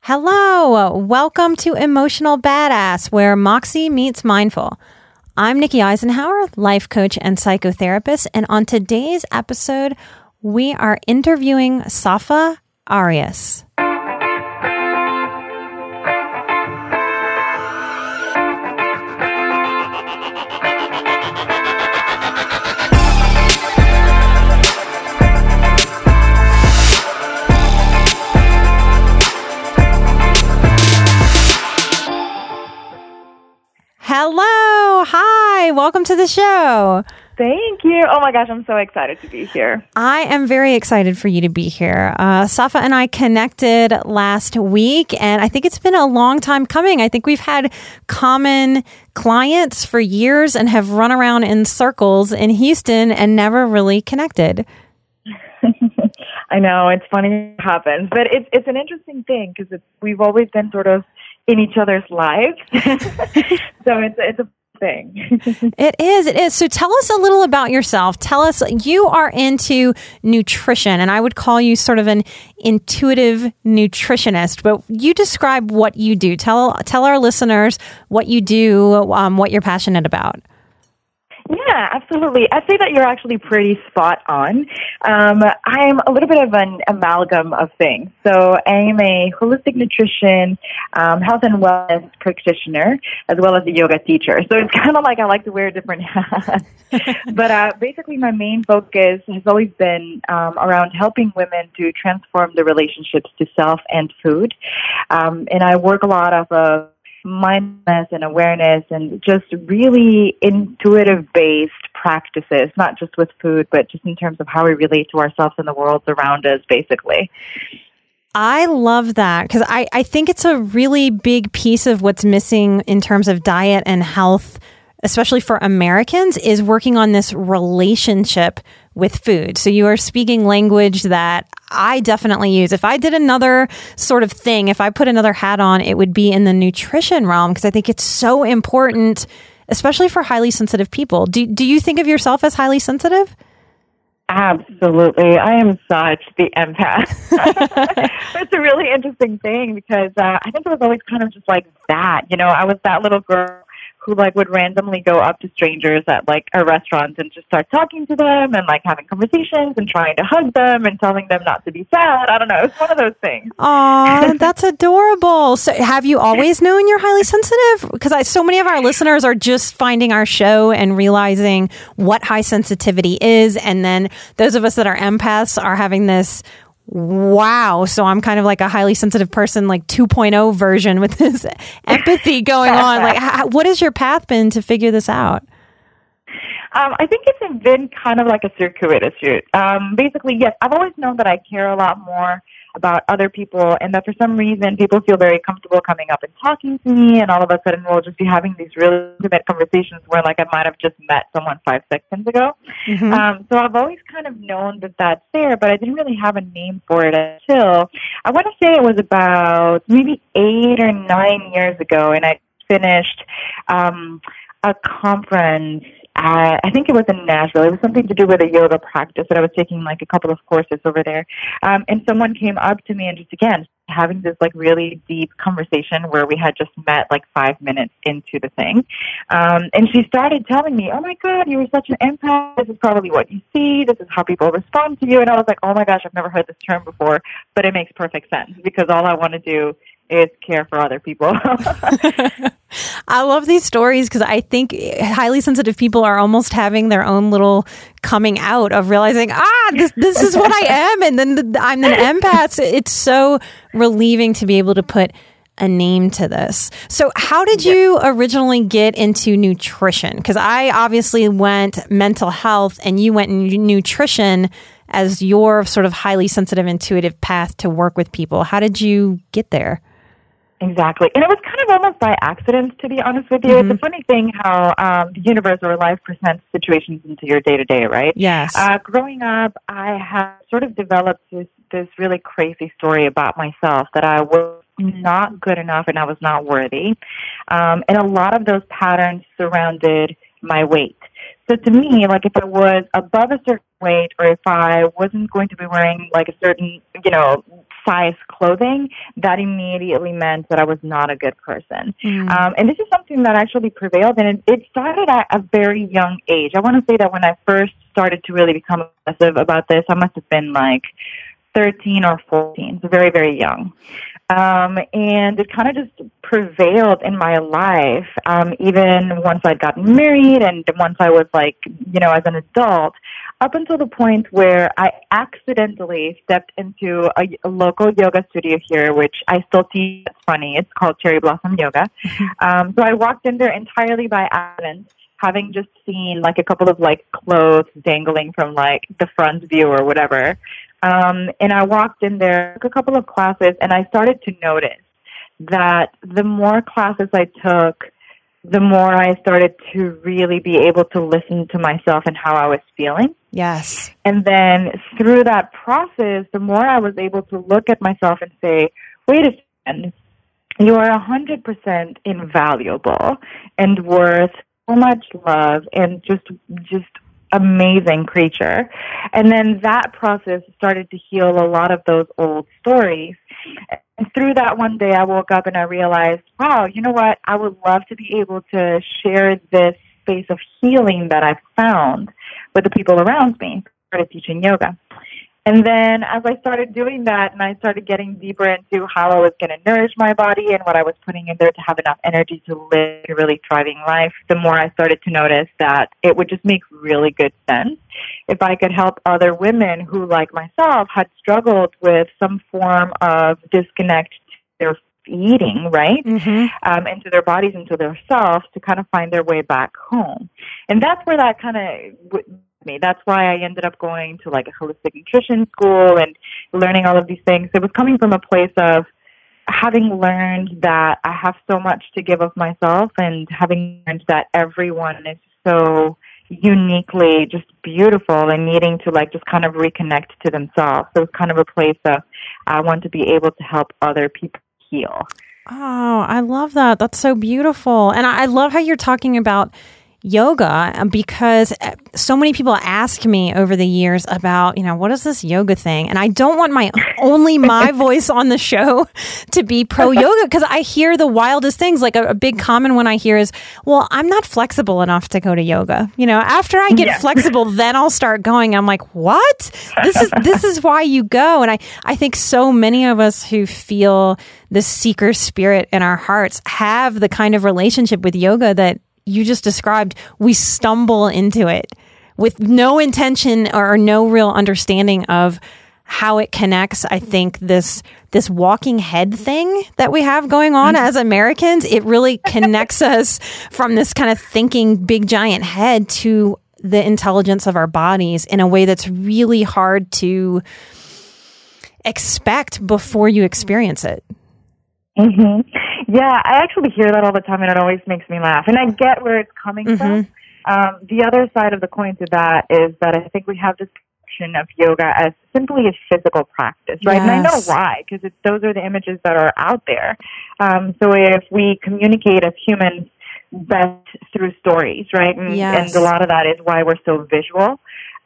Hello, welcome to Emotional Badass, where Moxie meets Mindful. I'm Nikki Eisenhower, life coach and psychotherapist, and on today's episode, we are interviewing Safa Arias. Hello. Hi. Welcome to the show. Thank you. Oh my gosh, I'm so excited to be here. I am very excited for you to be here. Safa and I connected last week, and I think it's been a long time coming. I think we've had common clients for years and have run around in circles in Houston and never really connected. I know. It's funny it happens, but it's an interesting thing because we've always been sort of in each other's lives. So it's a thing. It is. So tell us a little about yourself. Tell us, you are into nutrition, and I would call you sort of an intuitive nutritionist, but you describe what you do. Tell our listeners what you do, what you're passionate about. Yeah, absolutely. I'd say that you're actually pretty spot on. I'm a little bit of an amalgam of things. So I'm a holistic nutrition, health and wellness practitioner, as well as a yoga teacher. So it's kind of like I like to wear different hats. But basically my main focus has always been around helping women to transform their relationships to self and food. And I work a lot of mindfulness and awareness and just really intuitive-based practices, not just with food, but just in terms of how we relate to ourselves and the world around us, basically. I love that because I think it's a really big piece of what's missing in terms of diet and health, especially for Americans, is working on this relationship with food. So you are speaking language that I definitely use. If I did another sort of thing, if I put another hat on, it would be in the nutrition realm because I think it's so important, especially for highly sensitive people. Do you think of yourself as highly sensitive? Absolutely. I am such the empath. It's a really interesting thing because I think I was always kind of just like that. You know, I was that little girl who would randomly go up to strangers at a restaurant and just start talking to them and having conversations and trying to hug them and telling them not to be sad. I don't know. It's one of those things. Aw, that's adorable. So have you always known you're highly sensitive? Because so many of our listeners are just finding our show and realizing what high sensitivity is. And then those of us that are empaths are having this, wow, so I'm kind of like a highly sensitive person, 2.0 version with this empathy going on. What has your path been to figure this out? I think it's been kind of like a circuitous route. Basically, yes, I've always known that I care a lot more about other people and that for some reason people feel very comfortable coming up and talking to me, and all of a sudden we'll just be having these really intimate conversations where I might have just met someone 5 seconds ago. Mm-hmm. So I've always kind of known that that's there, but I didn't really have a name for it until I want to say it was about maybe 8 or 9 years ago, and I finished a conference. I think it was in Nashville. It was something to do with a yoga practice that I was taking a couple of courses over there. And someone came up to me and just, again, having this like really deep conversation where we had just met like 5 minutes into the thing. And she started telling me, oh my God, you were such an empath. This is probably what you see. This is how people respond to you. And I was like, oh my gosh, I've never heard this term before, but it makes perfect sense because all I want to do is care for other people. I love these stories because I think highly sensitive people are almost having their own little coming out of realizing, this is what I am. And then I'm an empath. It's so relieving to be able to put a name to this. So how did you originally get into nutrition? Because I obviously went mental health and you went nutrition as your sort of highly sensitive, intuitive path to work with people. How did you get there? Exactly. And it was kind of almost by accident, to be honest with you. Mm-hmm. It's a funny thing how the universe or life presents situations into your day-to-day, right? Yes. Growing up, I had sort of developed this really crazy story about myself that I was not good enough and I was not worthy. And a lot of those patterns surrounded my weight. So to me, like if I was above a certain weight or if I wasn't going to be wearing like a certain, size clothing, that immediately meant that I was not a good person. Mm. And this is something that actually prevailed, and it started at a very young age. I want to say that when I first started to really become obsessive about this, I must have been like 13 or 14, so very, very young. And it kind of just prevailed in my life, even once I'd gotten married and once I was like, as an adult, up until the point where I accidentally stepped into a local yoga studio here, which I still teach. It's funny. It's called Cherry Blossom Yoga. So I walked in there entirely by accident, having just seen like a couple of like clothes dangling from like the front view or whatever. And I walked in there, took a couple of classes, and I started to notice that the more classes I took, the more I started to really be able to listen to myself and how I was feeling. Yes. And then through that process, the more I was able to look at myself and say, wait a second, you are 100% invaluable and worth so much love and just amazing creature. And then that process started to heal a lot of those old stories. And through that, one day I woke up and I realized, wow, you know what? I would love to be able to share this space of healing that I've found with the people around me. I started teaching yoga. And then as I started doing that and I started getting deeper into how I was going to nourish my body and what I was putting in there to have enough energy to live a really thriving life, the more I started to notice that it would just make really good sense if I could help other women who, like myself, had struggled with some form of disconnect to their eating, right? Mm-hmm. Into their bodies, into their selves, to kind of find their way back home. And that's where that kind of... me. That's why I ended up going to like a holistic nutrition school and learning all of these things. It was coming from a place of having learned that I have so much to give of myself and having learned that everyone is so uniquely just beautiful and needing to like just kind of reconnect to themselves. So it's kind of a place of I want to be able to help other people heal. Oh, I love that. That's so beautiful. And I love how you're talking about yoga, because so many people ask me over the years about, what is this yoga thing? And I don't want my voice on the show to be pro yoga, because I hear the wildest things. Like a big common one I hear is, well, I'm not flexible enough to go to yoga. After I get flexible, then I'll start going. I'm like, what? This is why you go. And I think so many of us who feel the seeker spirit in our hearts have the kind of relationship with yoga that you just described. We stumble into it with no intention or no real understanding of how it connects. I think this walking head thing that we have going on as Americans, it really connects us from this kind of thinking big giant head to the intelligence of our bodies in a way that's really hard to expect before you experience it. Mm-hmm. Yeah, I actually hear that all the time, and it always makes me laugh. And I get where it's coming from. The other side of the coin to that is that I think we have this perception of yoga as simply a physical practice, right? Yes. And I know why, because those are the images that are out there. So if we communicate as humans best through stories, right? And a lot of that is why we're so visual.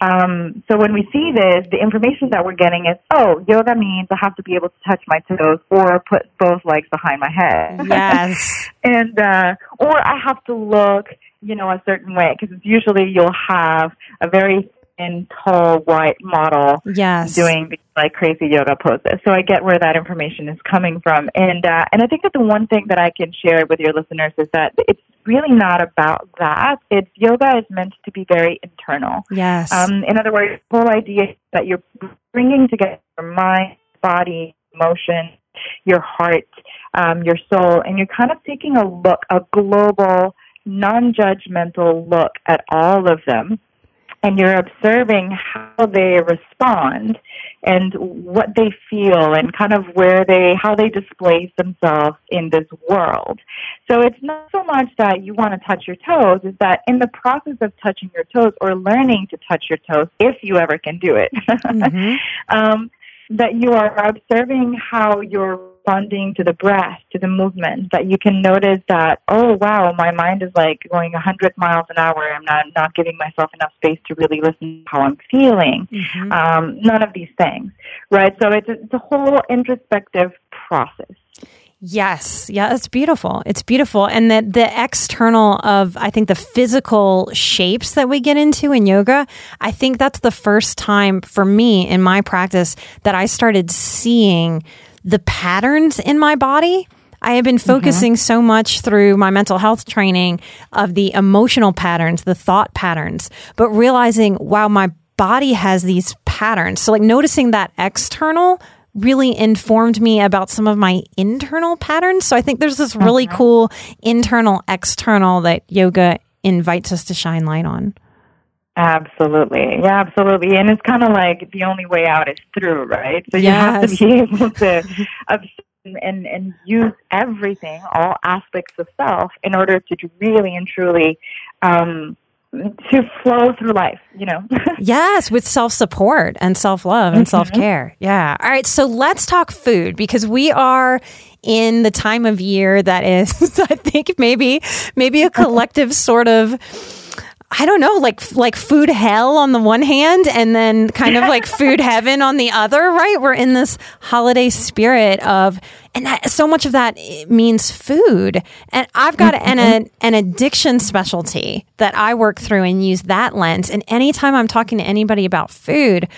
So when we see this, the information that we're getting is, oh, yoga means I have to be able to touch my toes or put both legs behind my head. Yes. And, or I have to look, you know, a certain way, because usually you'll have a very thin, tall, white model doing these, like, crazy yoga poses. So I get where that information is coming from. And I think that the one thing that I can share with your listeners is that it's really not about that. It's yoga is meant to be very internal. Yes. In other words, the whole idea is that you're bringing together your mind, body, emotion, your heart, your soul, and you're kind of taking a look, a global, non-judgmental look at all of them, and you're observing how they respond and what they feel and kind of where they, how they display themselves in this world. So it's not so much that you want to touch your toes, it's that in the process of touching your toes or learning to touch your toes, if you ever can do it, that you are observing how you're responding to the breath, to the movement, that you can notice that, oh, wow, my mind is like going 100 miles an hour. I'm not giving myself enough space to really listen to how I'm feeling. None of these things, right? So it's a whole introspective process. Yes. Yeah, it's beautiful. It's beautiful. And that the external of, I think, the physical shapes that we get into in yoga, I think that's the first time for me in my practice that I started seeing the patterns in my body. I have been focusing so much through my mental health training of the emotional patterns, the thought patterns, but realizing, wow, my body has these patterns. So like noticing that external really informed me about some of my internal patterns. So I think there's this really cool internal, external that yoga invites us to shine light on. Absolutely. Yeah, absolutely. And it's kind of like the only way out is through, right? So you have to be able to and use everything, all aspects of self, in order to really and truly to flow through life, you know? Yes, with self-support and self-love and self-care. Yeah. All right. So let's talk food, because we are in the time of year that is, I think, maybe a collective sort of, I don't know, like food hell on the one hand, and then kind of like food heaven on the other, right? We're in this holiday spirit of, and that, so much of that means food. And I've got an addiction specialty that I work through and use that lens. And anytime I'm talking to anybody about food,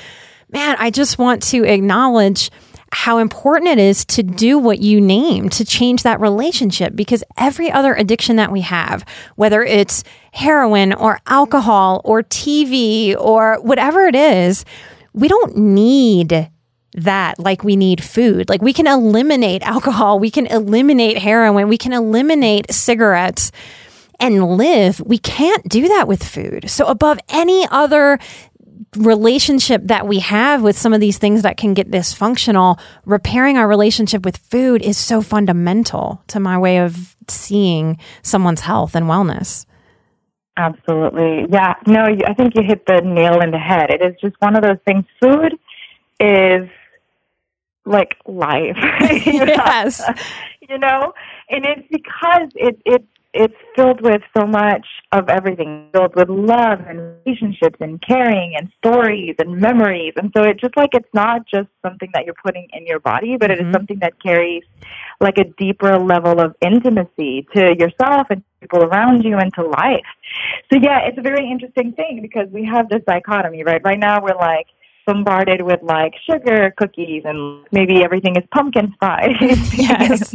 man, I just want to acknowledge how important it is to do what you name, to change that relationship, because every other addiction that we have, whether it's heroin or alcohol or TV or whatever it is, we don't need that like we need food. Like we can eliminate alcohol, we can eliminate heroin, we can eliminate cigarettes and live. We can't do that with food. So above any other relationship that we have with some of these things that can get dysfunctional, repairing our relationship with food is so fundamental to my way of seeing someone's health and wellness. Absolutely. Yeah. No, I think you hit the nail in the head. It is just one of those things. Food is like life. Yes. You know, and it's because it's filled with so much of everything, filled with love and relationships and caring and stories and memories. And so it's just like, it's not just something that you're putting in your body, but it is something that carries like a deeper level of intimacy to yourself and people around you and to life. So yeah, it's a very interesting thing, because we have this dichotomy, right? Right now we're like bombarded with like sugar cookies, and maybe everything is pumpkin spice. Yes.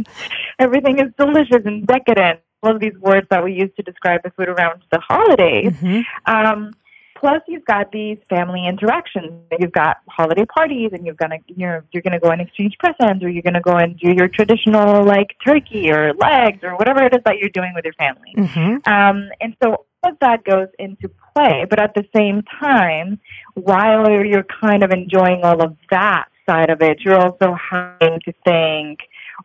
Everything is delicious and decadent. All of these words that we use to describe the food around the holidays. Plus, you've got these family interactions. You've got holiday parties, and you're gonna go and exchange presents, or you're gonna go and do your traditional like turkey or legs or whatever it is that you're doing with your family. And so all of that goes into play. But at the same time, while you're kind of enjoying all of that side of it, you're also having to think.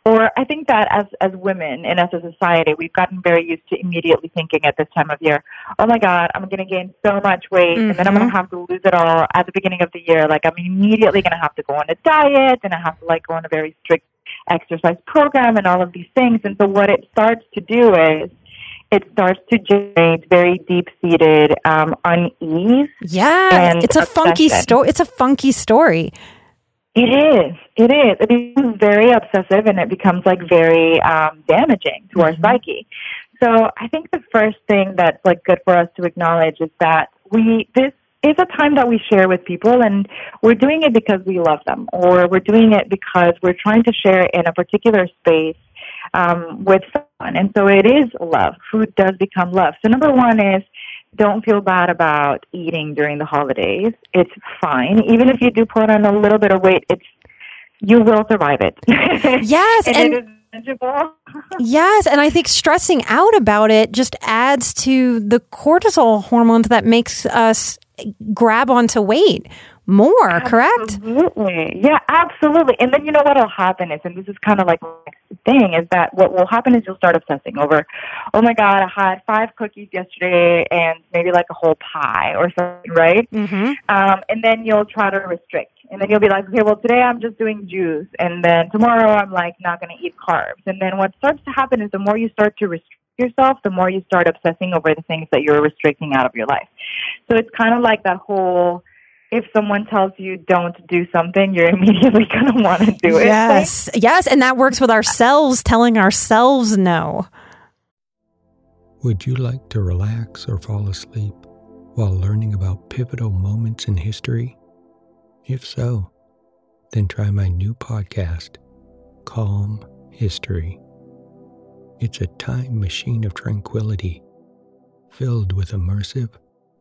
Or I think that as women and as a society, we've gotten very used to immediately thinking at this time of year, oh my God, I'm going to gain so much weight, and then I'm going to have to lose it all at the beginning of the year. Like I'm immediately going to have to go on a diet, and I have to like go on a very strict exercise program and all of these things. And so what it starts to do is it starts to generate very deep-seated unease. Yeah, it's a funky story. It's a funky story. It is. It becomes very obsessive, and it becomes like very damaging to our psyche. So I think the first thing that's like good for us to acknowledge is that this is a time that we share with people, and we're doing it because we love them, or we're doing it because we're trying to share in a particular space with someone. And so it is love. Food does become love. So number one is, don't feel bad about eating during the holidays. It's fine. Even if you do put on a little bit of weight, you will survive it. Yes. and it is manageable. Yes. And I think stressing out about it just adds to the cortisol hormone that makes us grab onto weight more, correct? Absolutely. Yeah, absolutely. And then you know what will happen is, and this is kind of like the next thing, is that what will happen is you'll start obsessing over, oh my God, I had 5 cookies yesterday and maybe like a whole pie or something, right? Mm-hmm. And then you'll try to restrict. And then you'll be like, okay, well, today I'm just doing juice. And then tomorrow I'm like not going to eat carbs. And then what starts to happen is the more you start to restrict yourself, the more you start obsessing over the things that you're restricting out of your life. So it's kind of like that whole... if someone tells you don't do something, you're immediately going to want to do it. Yes, yes, and that works with ourselves, telling ourselves no. Would you like to relax or fall asleep while learning about pivotal moments in history? If so, then try my new podcast, Calm History. It's a time machine of tranquility, filled with immersive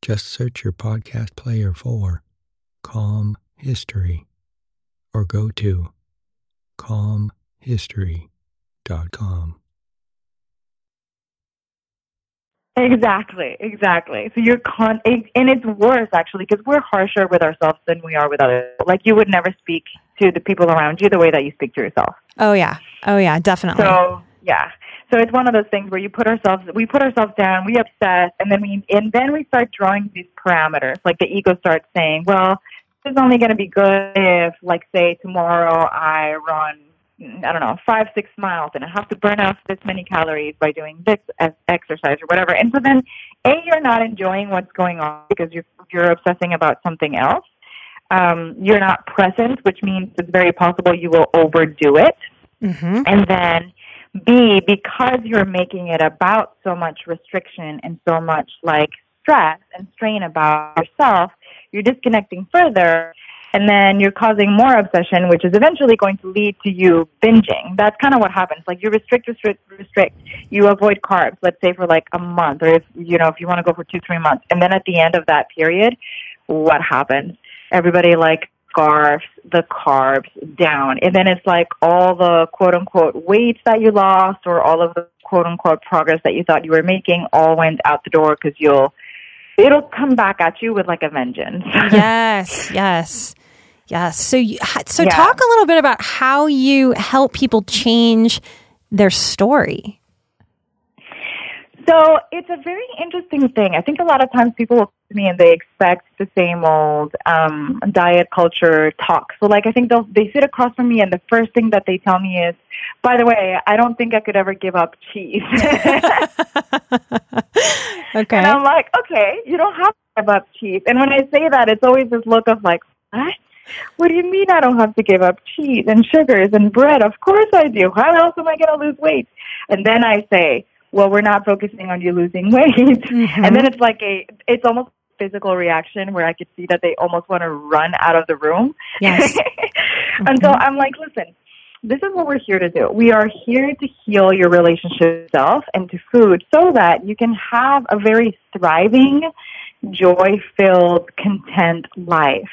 Just search your podcast player for Calm History or go to calmhistory.com. Exactly. So you're and it's worse actually, because we're harsher with ourselves than we are with others. Like you would never speak to the people around you the way that you speak to yourself. Oh yeah, definitely. So yeah. So it's one of those things where we put ourselves down, we obsess, and then we start drawing these parameters. Like the ego starts saying, well, this is only going to be good if, like, say, tomorrow I run, I don't know, 5-6 miles, and I have to burn off this many calories by doing this exercise or whatever. And so then, A, you're not enjoying what's going on because you're obsessing about something else. You're not present, which means it's very possible you will overdo it. Mm-hmm. And then... B, because you're making it about so much restriction and so much like stress and strain about yourself, you're disconnecting further, and then you're causing more obsession, which is eventually going to lead to you binging. That's kind of what happens. Like you restrict. You avoid carbs, let's say for like a month, or if you want to go for 2-3 months, and then at the end of that period, what happens? Everybody like scarves the carbs down, and then it's like all the quote-unquote weights that you lost or all of the quote-unquote progress that you thought you were making all went out the door because it'll come back at you with like a vengeance. Yes. So talk a little bit about how you help people change their story. So it's a very interesting thing. I think a lot of times people will come to me and they expect the same old diet culture talk. So like I think they sit across from me and the first thing that they tell me is, by the way, I don't think I could ever give up cheese. Okay. And I'm like, okay, you don't have to give up cheese. And when I say that, it's always this look of like, what? What do you mean I don't have to give up cheese and sugars and bread? Of course I do. How else am I going to lose weight? And then I say, well, we're not focusing on you losing weight. Mm-hmm. And then it's like it's almost a physical reaction where I could see that they almost want to run out of the room. Yes. Mm-hmm. And so I'm like, listen, this is what we're here to do. We are here to heal your relationship to yourself and to food so that you can have a very thriving, joy-filled, content life.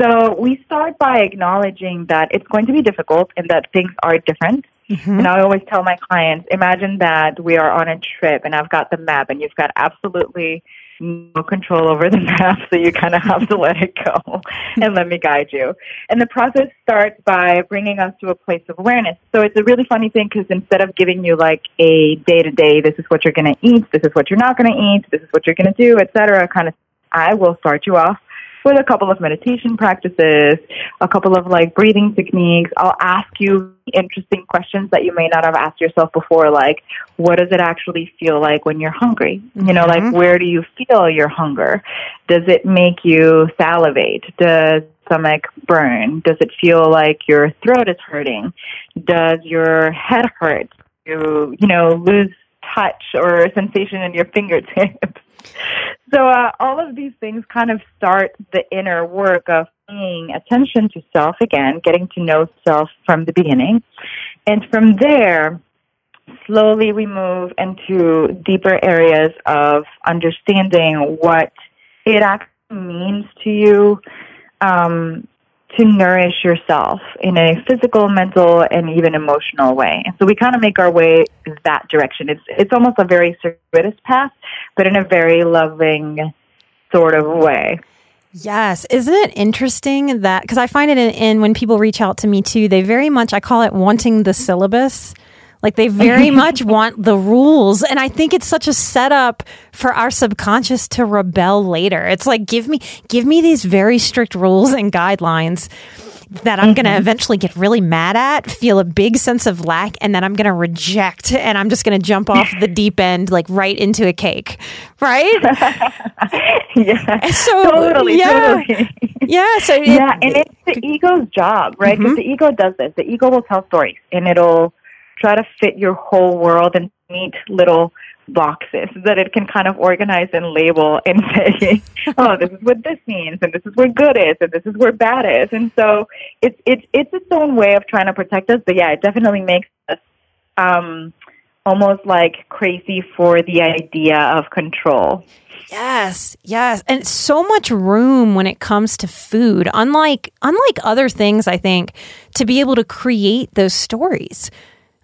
So we start by acknowledging that it's going to be difficult and that things are different. Mm-hmm. And I always tell my clients, imagine that we are on a trip and I've got the map and you've got absolutely no control over the map, so you kind of have to let it go and let me guide you. And the process starts by bringing us to a place of awareness. So it's a really funny thing because instead of giving you like a day-to-day, this is what you're going to eat, this is what you're not going to eat, this is what you're going to do, etc., kind of, I will start you off with a couple of meditation practices, a couple of like breathing techniques. I'll ask you interesting questions that you may not have asked yourself before, like what does it actually feel like when you're hungry? Mm-hmm. You know, like where do you feel your hunger? Does it make you salivate? Does stomach burn? Does it feel like your throat is hurting? Does your head hurt? You know, lose touch or sensation in your fingertips? So all of these things kind of start the inner work of paying attention to self again, getting to know self from the beginning. And from there, slowly we move into deeper areas of understanding what it actually means to you to nourish yourself in a physical, mental, and even emotional way. And so we kind of make our way that direction. It's almost a very circuitous path, but in a very loving sort of way. Yes. Isn't it interesting that, because I find it in when people reach out to me too, they very much, I call it wanting the syllabus. Like they very much want the rules. And I think it's such a setup for our subconscious to rebel later. It's like, give me these very strict rules and guidelines that I'm going to eventually get really mad at, feel a big sense of lack, and then I'm going to reject, and I'm just going to jump off the deep end, like right into a cake, right? Yeah, so, totally, yeah, totally. Yeah, so yeah, and it's the ego's job, right? Because the ego does this. The ego will tell stories, and it'll try to fit your whole world in neat little boxes that it can kind of organize and label and say, oh, this is what this means, and this is where good is, and this is where bad is. And so it's its own way of trying to protect us. But yeah, it definitely makes us almost like crazy for the idea of control. Yes, yes. And so much room when it comes to food, unlike other things, I think, to be able to create those stories.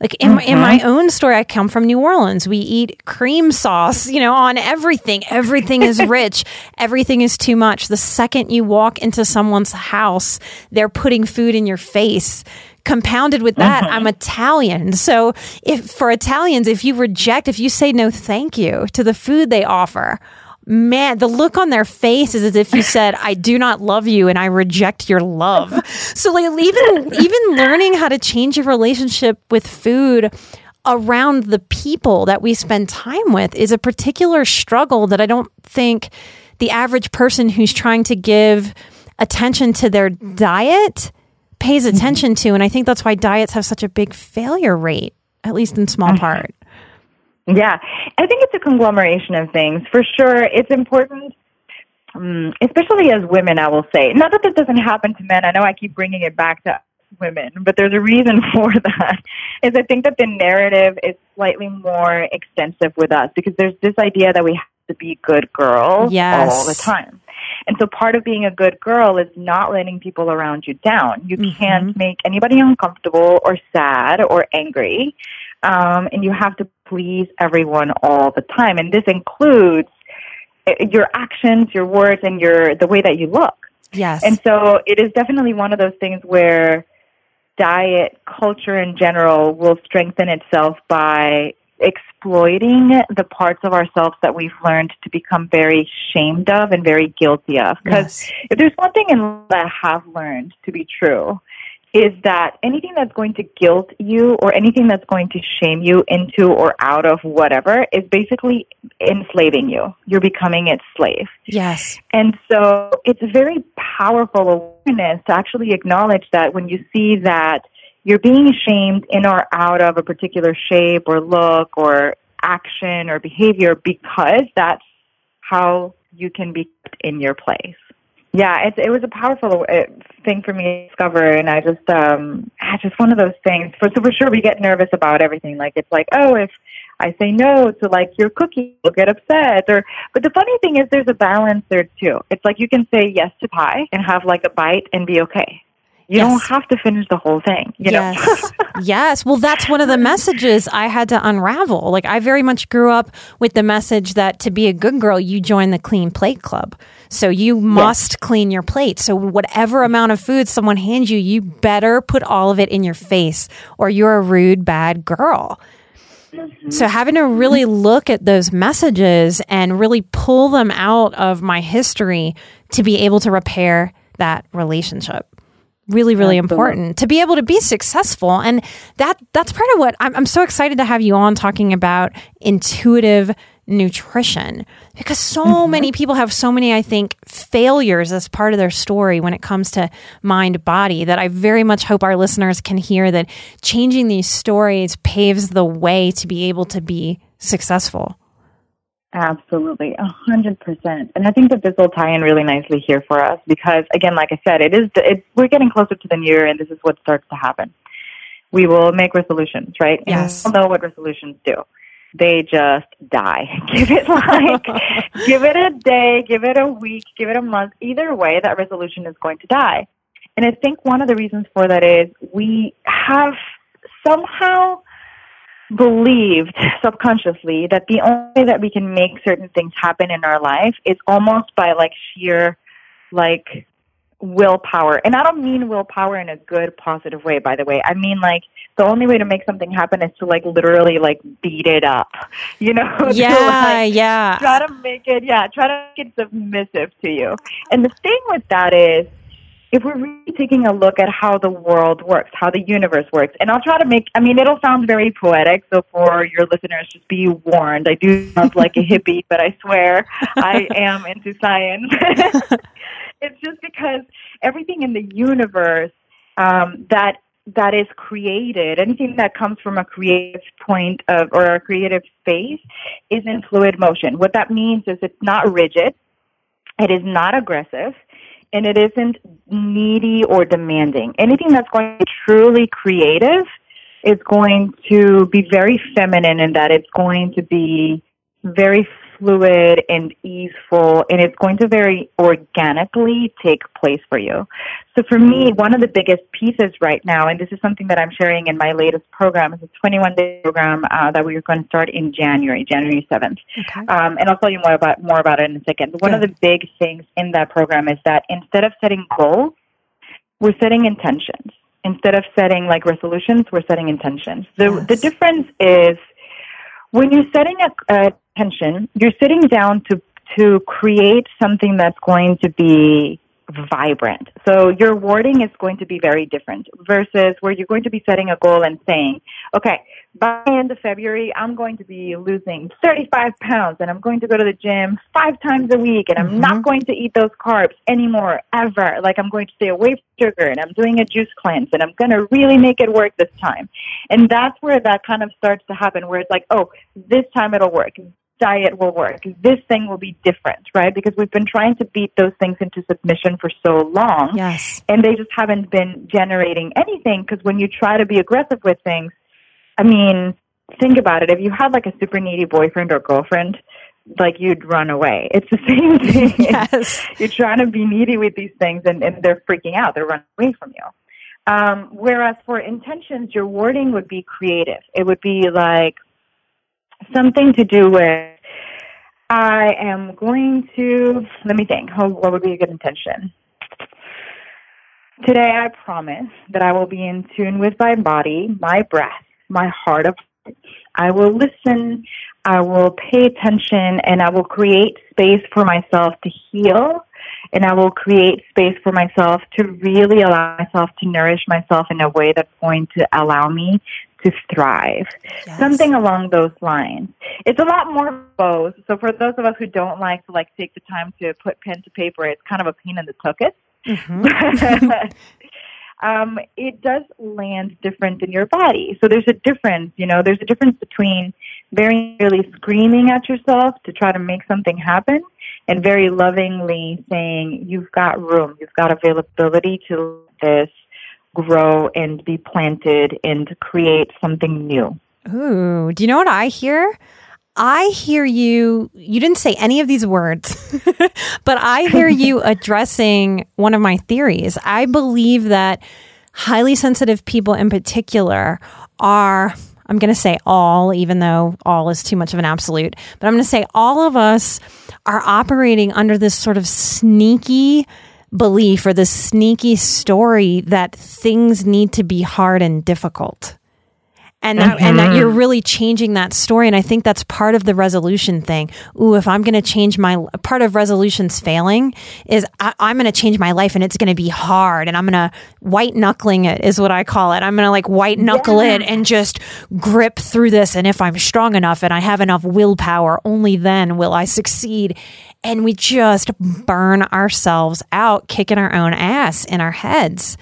Like in my own story, I come from New Orleans. We eat cream sauce, you know, on everything. Everything is rich. Everything is too much. The second you walk into someone's house, they're putting food in your face. Compounded with that, I'm Italian. So if you reject, if you say no thank you to the food they offer, man, the look on their face is as if you said, I do not love you and I reject your love. So like, even learning how to change your relationship with food around the people that we spend time with is a particular struggle that I don't think the average person who's trying to give attention to their diet pays attention to. And I think that's why diets have such a big failure rate, at least in small part. Yeah, I think it's a conglomeration of things. For sure, it's important, especially as women, I will say. Not that this doesn't happen to men. I know I keep bringing it back to women, but there's a reason for that. Is I think that the narrative is slightly more extensive with us because there's this idea that we have to be good girls all the time. And so part of being a good girl is not letting people around you down. You can't make anybody uncomfortable or sad or angry. And you have to please everyone all the time. And this includes your actions, your words, and the way that you look. Yes. And so it is definitely one of those things where diet culture in general will strengthen itself by exploiting the parts of ourselves that we've learned to become very ashamed of and very guilty of. Because if there's one thing in life that I have learned to be true, is that anything that's going to guilt you or anything that's going to shame you into or out of whatever is basically enslaving you. You're becoming its slave. Yes. And so it's a very powerful awareness to actually acknowledge that when you see that you're being shamed in or out of a particular shape or look or action or behavior because that's how you can be in your place. Yeah, it was a powerful thing for me to discover, and I just one of those things. For sure, we get nervous about everything. Like it's like, oh, if I say no to like your cookie, you'll get upset. But the funny thing is, there's a balance there too. It's like you can say yes to pie and have like a bite and be okay. You don't have to finish the whole thing. You know? Yes. Well, that's one of the messages I had to unravel. Like, I very much grew up with the message that to be a good girl, you join the clean plate club. So you must clean your plate. So whatever amount of food someone hands you, you better put all of it in your face or you're a rude, bad girl. So having to really look at those messages and really pull them out of my history to be able to repair that relationship. Really, really important to be able to be successful. And that's part of what I'm so excited to have you on talking about intuitive nutrition, because so many people have so many, I think, failures as part of their story when it comes to mind body, that I very much hope our listeners can hear that changing these stories paves the way to be able to be successful. Absolutely. 100%. And I think that this will tie in really nicely here for us because, again, like I said, we're getting closer to the new year and this is what starts to happen. We will make resolutions, right? Yes. And we all know what resolutions do. They just die. Give it a day, give it a week, give it a month. Either way, that resolution is going to die. And I think one of the reasons for that is we have somehow believed subconsciously that the only way that we can make certain things happen in our life is almost by sheer willpower. And I don't mean willpower in a good, positive way, by the way. I mean the only way to make something happen is to literally beat it up, you know? Try to make it submissive to you. And the thing with that is, if we're really taking a look at how the world works, how the universe works, and I'll try to it'll sound very poetic, so for your listeners, just be warned. I do sound like a hippie, but I swear I am into science. It's just because everything in the universe that is created, anything that comes from a creative point of or a creative space is in fluid motion. What that means is it's not rigid, it is not aggressive, and it isn't needy or demanding. Anything that's going to be truly creative is going to be very feminine in that it's going to be very fluid and easeful, and it's going to very organically take place for you. So for me, one of the biggest pieces right now, and this is something that I'm sharing in my latest program, is a 21-day program that we're going to start in January 7th. Okay. And I'll tell you more about it in a second. But one of the big things in that program is that instead of setting goals, we're setting intentions. Instead of setting resolutions, we're setting intentions. The difference is when you're setting a intention, you're sitting down to create something that's going to be vibrant. So your wording is going to be very different versus where you're going to be setting a goal and saying, okay, by the end of February, I'm going to be losing 35 pounds and I'm going to go to the gym 5 times a week and I'm not going to eat those carbs anymore, ever. I'm going to stay away from sugar and I'm doing a juice cleanse and I'm going to really make it work this time. And that's where that kind of starts to happen, where it's this time it'll work. Diet will work. This thing will be different, right? Because we've been trying to beat those things into submission for so long. Yes. And they just haven't been generating anything, because when you try to be aggressive with things, think about it. If you had a super needy boyfriend or girlfriend, you'd run away. It's the same thing. Yes. You're trying to be needy with these things and they're freaking out. They're running away from you. Whereas for intentions, your wording would be creative. It would be something to do with, I am going to, let me think, what would be a good intention? Today I promise that I will be in tune with my body, my breath, my heart. I will listen, I will pay attention, and I will create space for myself to heal, and I will create space for myself to really allow myself to nourish myself in a way that's going to allow me to thrive. Yes. Something along those lines. It's a lot more verbose. So for those of us who don't like to take the time to put pen to paper, it's kind of a pain in the tuchus. It does land different in your body. So there's a difference, there's a difference between very nearly screaming at yourself to try to make something happen and very lovingly saying, you've got room, you've got availability to this grow and be planted and create something new. Ooh, do you know what I hear? I hear you didn't say any of these words, but I hear you addressing one of my theories. I believe that highly sensitive people in particular are, I'm going to say all, even though all is too much of an absolute, but I'm going to say all of us are operating under this sort of sneaky belief or this sneaky story that things need to be hard and difficult. And that you're really changing that story. And I think that's part of the resolution thing. Ooh, if I'm going to change my, part of resolutions failing is I'm going to change my life and it's going to be hard. And I'm going to white knuckling it is what I call it. I'm going to like white knuckle it and just grip through this. And if I'm strong enough and I have enough willpower, only then will I succeed. And we just burn ourselves out, kicking our own ass in our heads.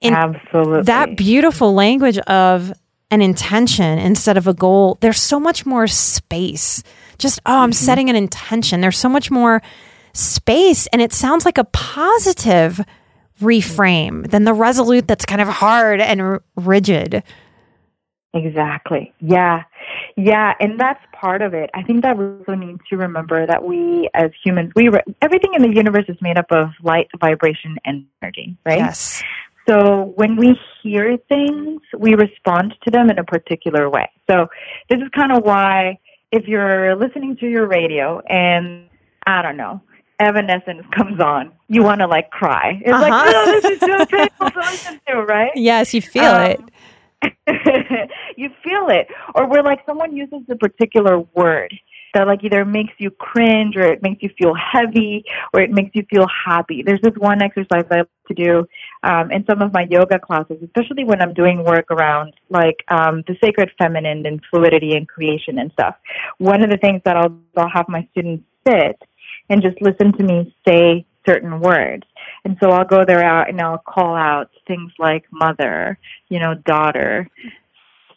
And absolutely. That beautiful language of an intention instead of a goal, there's so much more space. Just, oh, I'm setting an intention. There's so much more space. And it sounds like a positive reframe than the resolute that's kind of hard and rigid. Exactly. Yeah. Yeah. And that's part of it. I think that we also need to remember that we as humans, everything in the universe is made up of light, vibration, and energy, right? Yes. So when we hear things, we respond to them in a particular way. So this is kind of why if you're listening to your radio and, I don't know, Evanescence comes on, you want to, like, cry. It's like, oh, this is so painful to listen to, right? Yes, you feel it. You feel it. Or we're like, someone uses a particular word that, like, either makes you cringe or it makes you feel heavy or it makes you feel happy. There's this one exercise I like to do in some of my yoga classes, especially when I'm doing work around, like, the sacred feminine and fluidity and creation and stuff. One of the things that I'll have my students sit and just listen to me say certain words. And so I'll go there out and I'll call out things like mother, you know, daughter,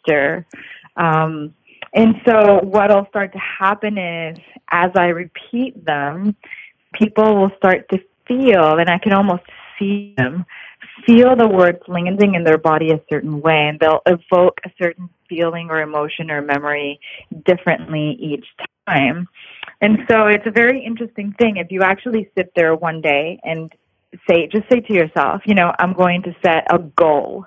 sister, and so what'll start to happen is, as I repeat them, people will start to feel, and I can almost see them, feel the words landing in their body a certain way, and they'll evoke a certain feeling or emotion or memory differently each time. And so it's a very interesting thing. If you actually sit there one day and say to yourself, you know, I'm going to set a goal.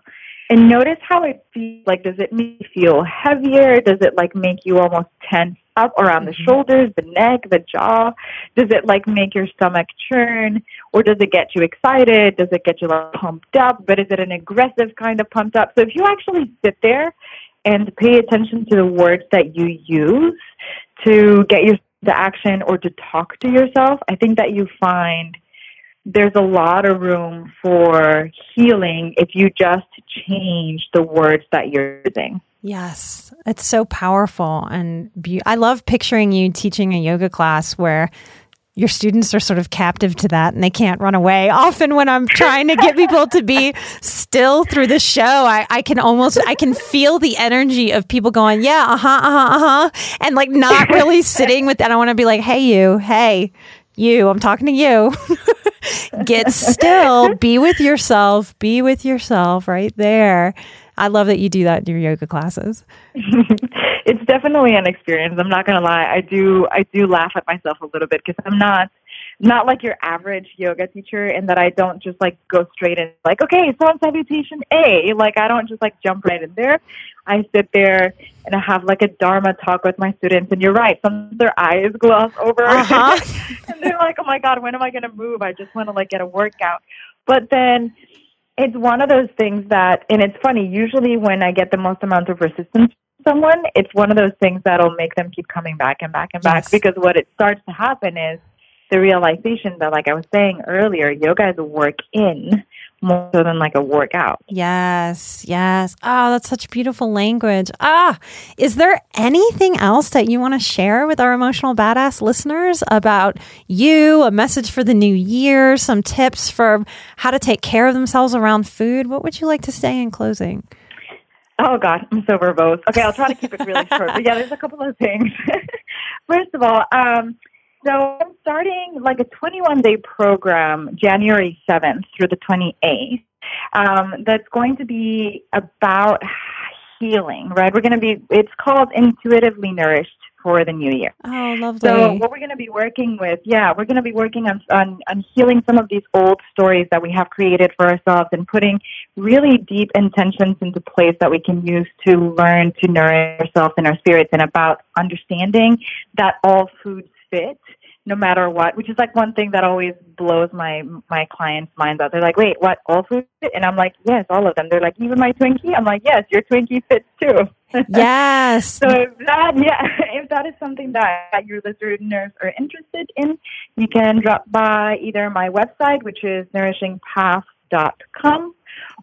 And notice how it feels. Like, does it make you feel heavier? Does it, like, make you almost tense up around the shoulders, the neck, the jaw? Does it, like, make your stomach churn? Or does it get you excited? Does it get you, like, pumped up? But is it an aggressive kind of pumped up? So if you actually sit there and pay attention to the words that you use to get you to action or to talk to yourself, I think that you find there's a lot of room for healing if you just change the words that you're using. Yes, it's so powerful. And I love picturing you teaching a yoga class where your students are sort of captive to that and they can't run away. Often when I'm trying to get people to be still through the show, I can feel the energy of people going, yeah, and, like, not really sitting with that. I want to be like, hey, you, I'm talking to you. Get still, be with yourself right there. I love that you do that in your yoga classes. It's definitely an experience. I'm not going to lie. I do laugh at myself a little bit because I'm not like your average yoga teacher, and that I don't just, like, go straight in, like, okay, so on salutation A, like, I don't just, like, jump right in there. I sit there and I have, like, a Dharma talk with my students, and you're right, some of their eyes gloss over and they're like, oh my God, when am I going to move? I just want to, like, get a workout. But then it's one of those things that, and it's funny, usually when I get the most amount of resistance from someone, it's one of those things that'll make them keep coming back yes. Because what it starts to happen is the realization that, like I was saying earlier, yoga is a work in more so than, like, a workout. Yes, yes. Oh, that's such beautiful language. Is there anything else that you want to share with our Emotional Badass listeners about you, a message for the new year, some tips for how to take care of themselves around food? What would you like to say in closing? Oh, God, I'm so verbose. Okay, I'll try to keep it really short. But yeah, there's a couple of things. First of all, so I'm starting, like, a 21-day program January 7th through the 28th that's going to be about healing, right? It's called Intuitively Nourished for the new year. Oh, lovely. So what we're going to be working with, we're going to be working on healing some of these old stories that we have created for ourselves and putting really deep intentions into place that we can use to learn to nourish ourselves and our spirits, and about understanding that all foods fit no matter what, which is like one thing that always blows my clients' minds out. They're like, wait, what, all foods fit? And I'm like, yes, all of them. They're like, even my Twinkie? I'm like, yes, your Twinkie fits too. Yes. So if that is something that your listeners are interested in, you can drop by either my website, which is nourishingpaths.com,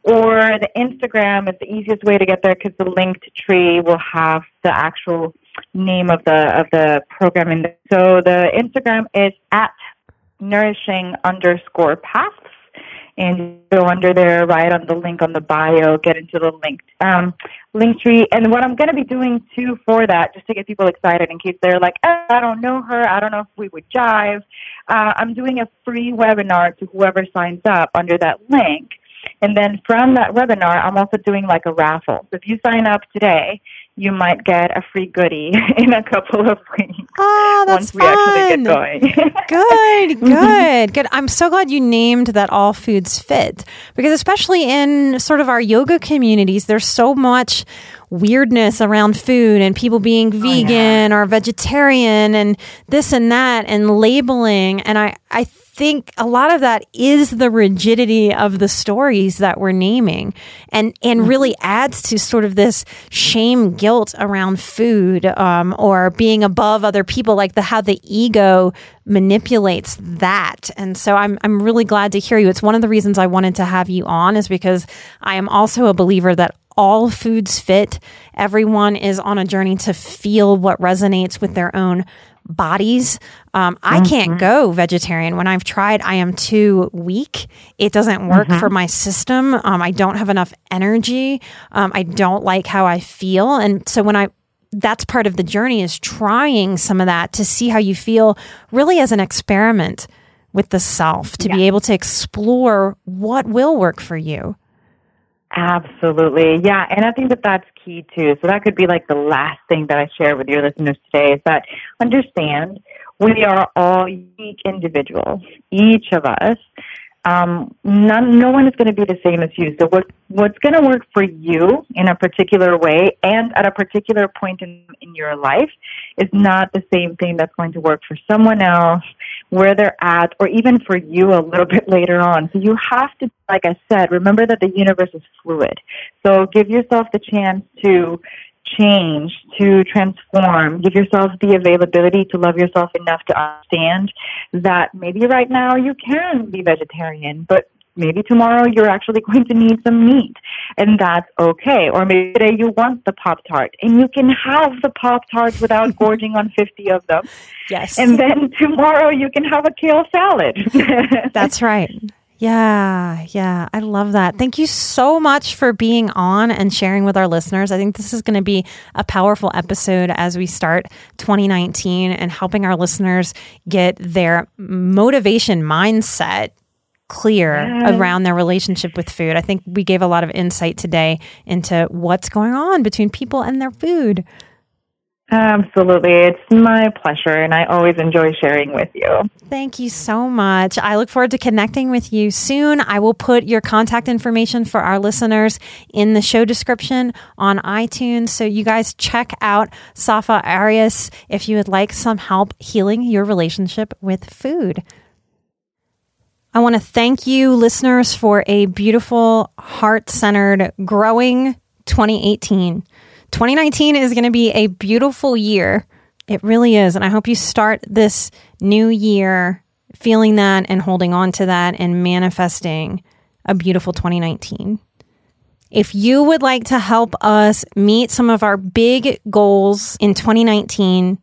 or the Instagram is the easiest way to get there because the linked tree will have the actual name of the program in there. So the Instagram is @nourishing_paths, and you go under there, right on the link on the bio, get into the link tree. And what I'm going to be doing too for that, just to get people excited in case they're like, oh, I don't know her, I don't know if we would jive, I'm doing a free webinar to whoever signs up under that link. And then from that webinar, I'm also doing like a raffle. So if you sign up today, you might get a free goodie in a couple of weeks. Oh, that's fun. Once we actually get going. Good. I'm so glad you named that all foods fit, because especially in sort of our yoga communities, there's so much weirdness around food and people being vegan or vegetarian and this and that and labeling. And I think a lot of that is the rigidity of the stories that we're naming, and really adds to sort of this shame, guilt around food, or being above other people, like how the ego manipulates that. And so I'm really glad to hear you. It's one of the reasons I wanted to have you on, is because I am also a believer that all foods fit. Everyone is on a journey to feel what resonates with their own bodies. I can't go vegetarian. When I've tried, I am too weak. It doesn't work for my system. I don't have enough energy. I don't like how I feel. And so that's part of the journey, is trying some of that to see how you feel, really as an experiment with the self, to be able to explore what will work for you. Absolutely. Yeah. And I think that's key too. So that could be like the last thing that I share with your listeners today, is that understand we are all unique individuals, each of us. No one is going to be the same as you. So what's going to work for you in a particular way and at a particular point in your life is not the same thing that's going to work for someone else, where they're at, or even for you a little bit later on. So you have to, like I said, remember that the universe is fluid. So give yourself the chance to change, to transform. Give yourself the availability to love yourself enough to understand that maybe right now you can be vegetarian, but maybe tomorrow you're actually going to need some meat, and that's okay. Or maybe today you want the Pop-Tart, and you can have the Pop-Tart without gorging on 50 of them. Yes. And then tomorrow you can have a kale salad. That's right. Yeah. I love that. Thank you so much for being on and sharing with our listeners. I think this is going to be a powerful episode as we start 2019 and helping our listeners get their motivation mindset clear around their relationship with food. I think we gave a lot of insight today into what's going on between people and their food. Absolutely. It's my pleasure, and I always enjoy sharing with you. Thank you so much. I look forward to connecting with you soon. I will put your contact information for our listeners in the show description on iTunes. So you guys check out Safa Arias if you would like some help healing your relationship with food. I want to thank you, listeners, for a beautiful, heart-centered, growing 2018. 2019 is going to be a beautiful year. It really is. And I hope you start this new year feeling that and holding on to that and manifesting a beautiful 2019. If you would like to help us meet some of our big goals in 2019,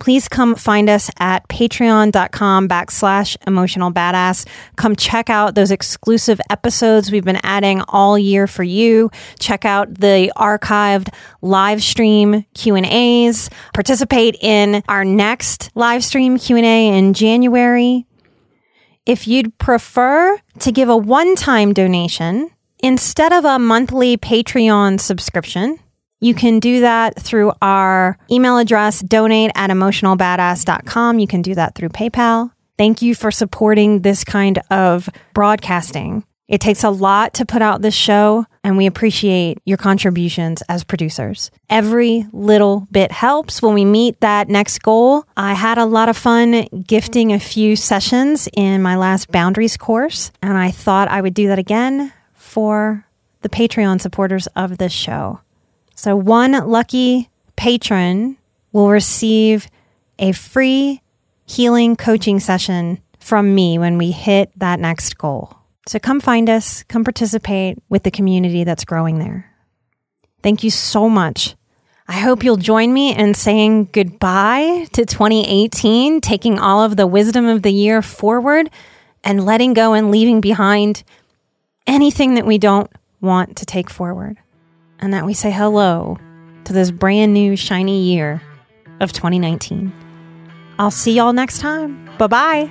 please come find us at patreon.com/emotionalbadass. Come check out those exclusive episodes we've been adding all year for you. Check out the archived live stream Q&As. Participate in our next live stream Q&A in January. If you'd prefer to give a one-time donation instead of a monthly Patreon subscription, You can do that through our email address, donate@emotionalbadass.com. You can do that through PayPal. Thank you for supporting this kind of broadcasting. It takes a lot to put out this show, and we appreciate your contributions as producers. Every little bit helps when we meet that next goal. I had a lot of fun gifting a few sessions in my last Boundaries course, and I thought I would do that again for the Patreon supporters of this show. So one lucky patron will receive a free healing coaching session from me when we hit that next goal. So come find us, come participate with the community that's growing there. Thank you so much. I hope you'll join me in saying goodbye to 2018, taking all of the wisdom of the year forward and letting go and leaving behind anything that we don't want to take forward. And that we say hello to this brand new shiny year of 2019. I'll see y'all next time. Bye-bye.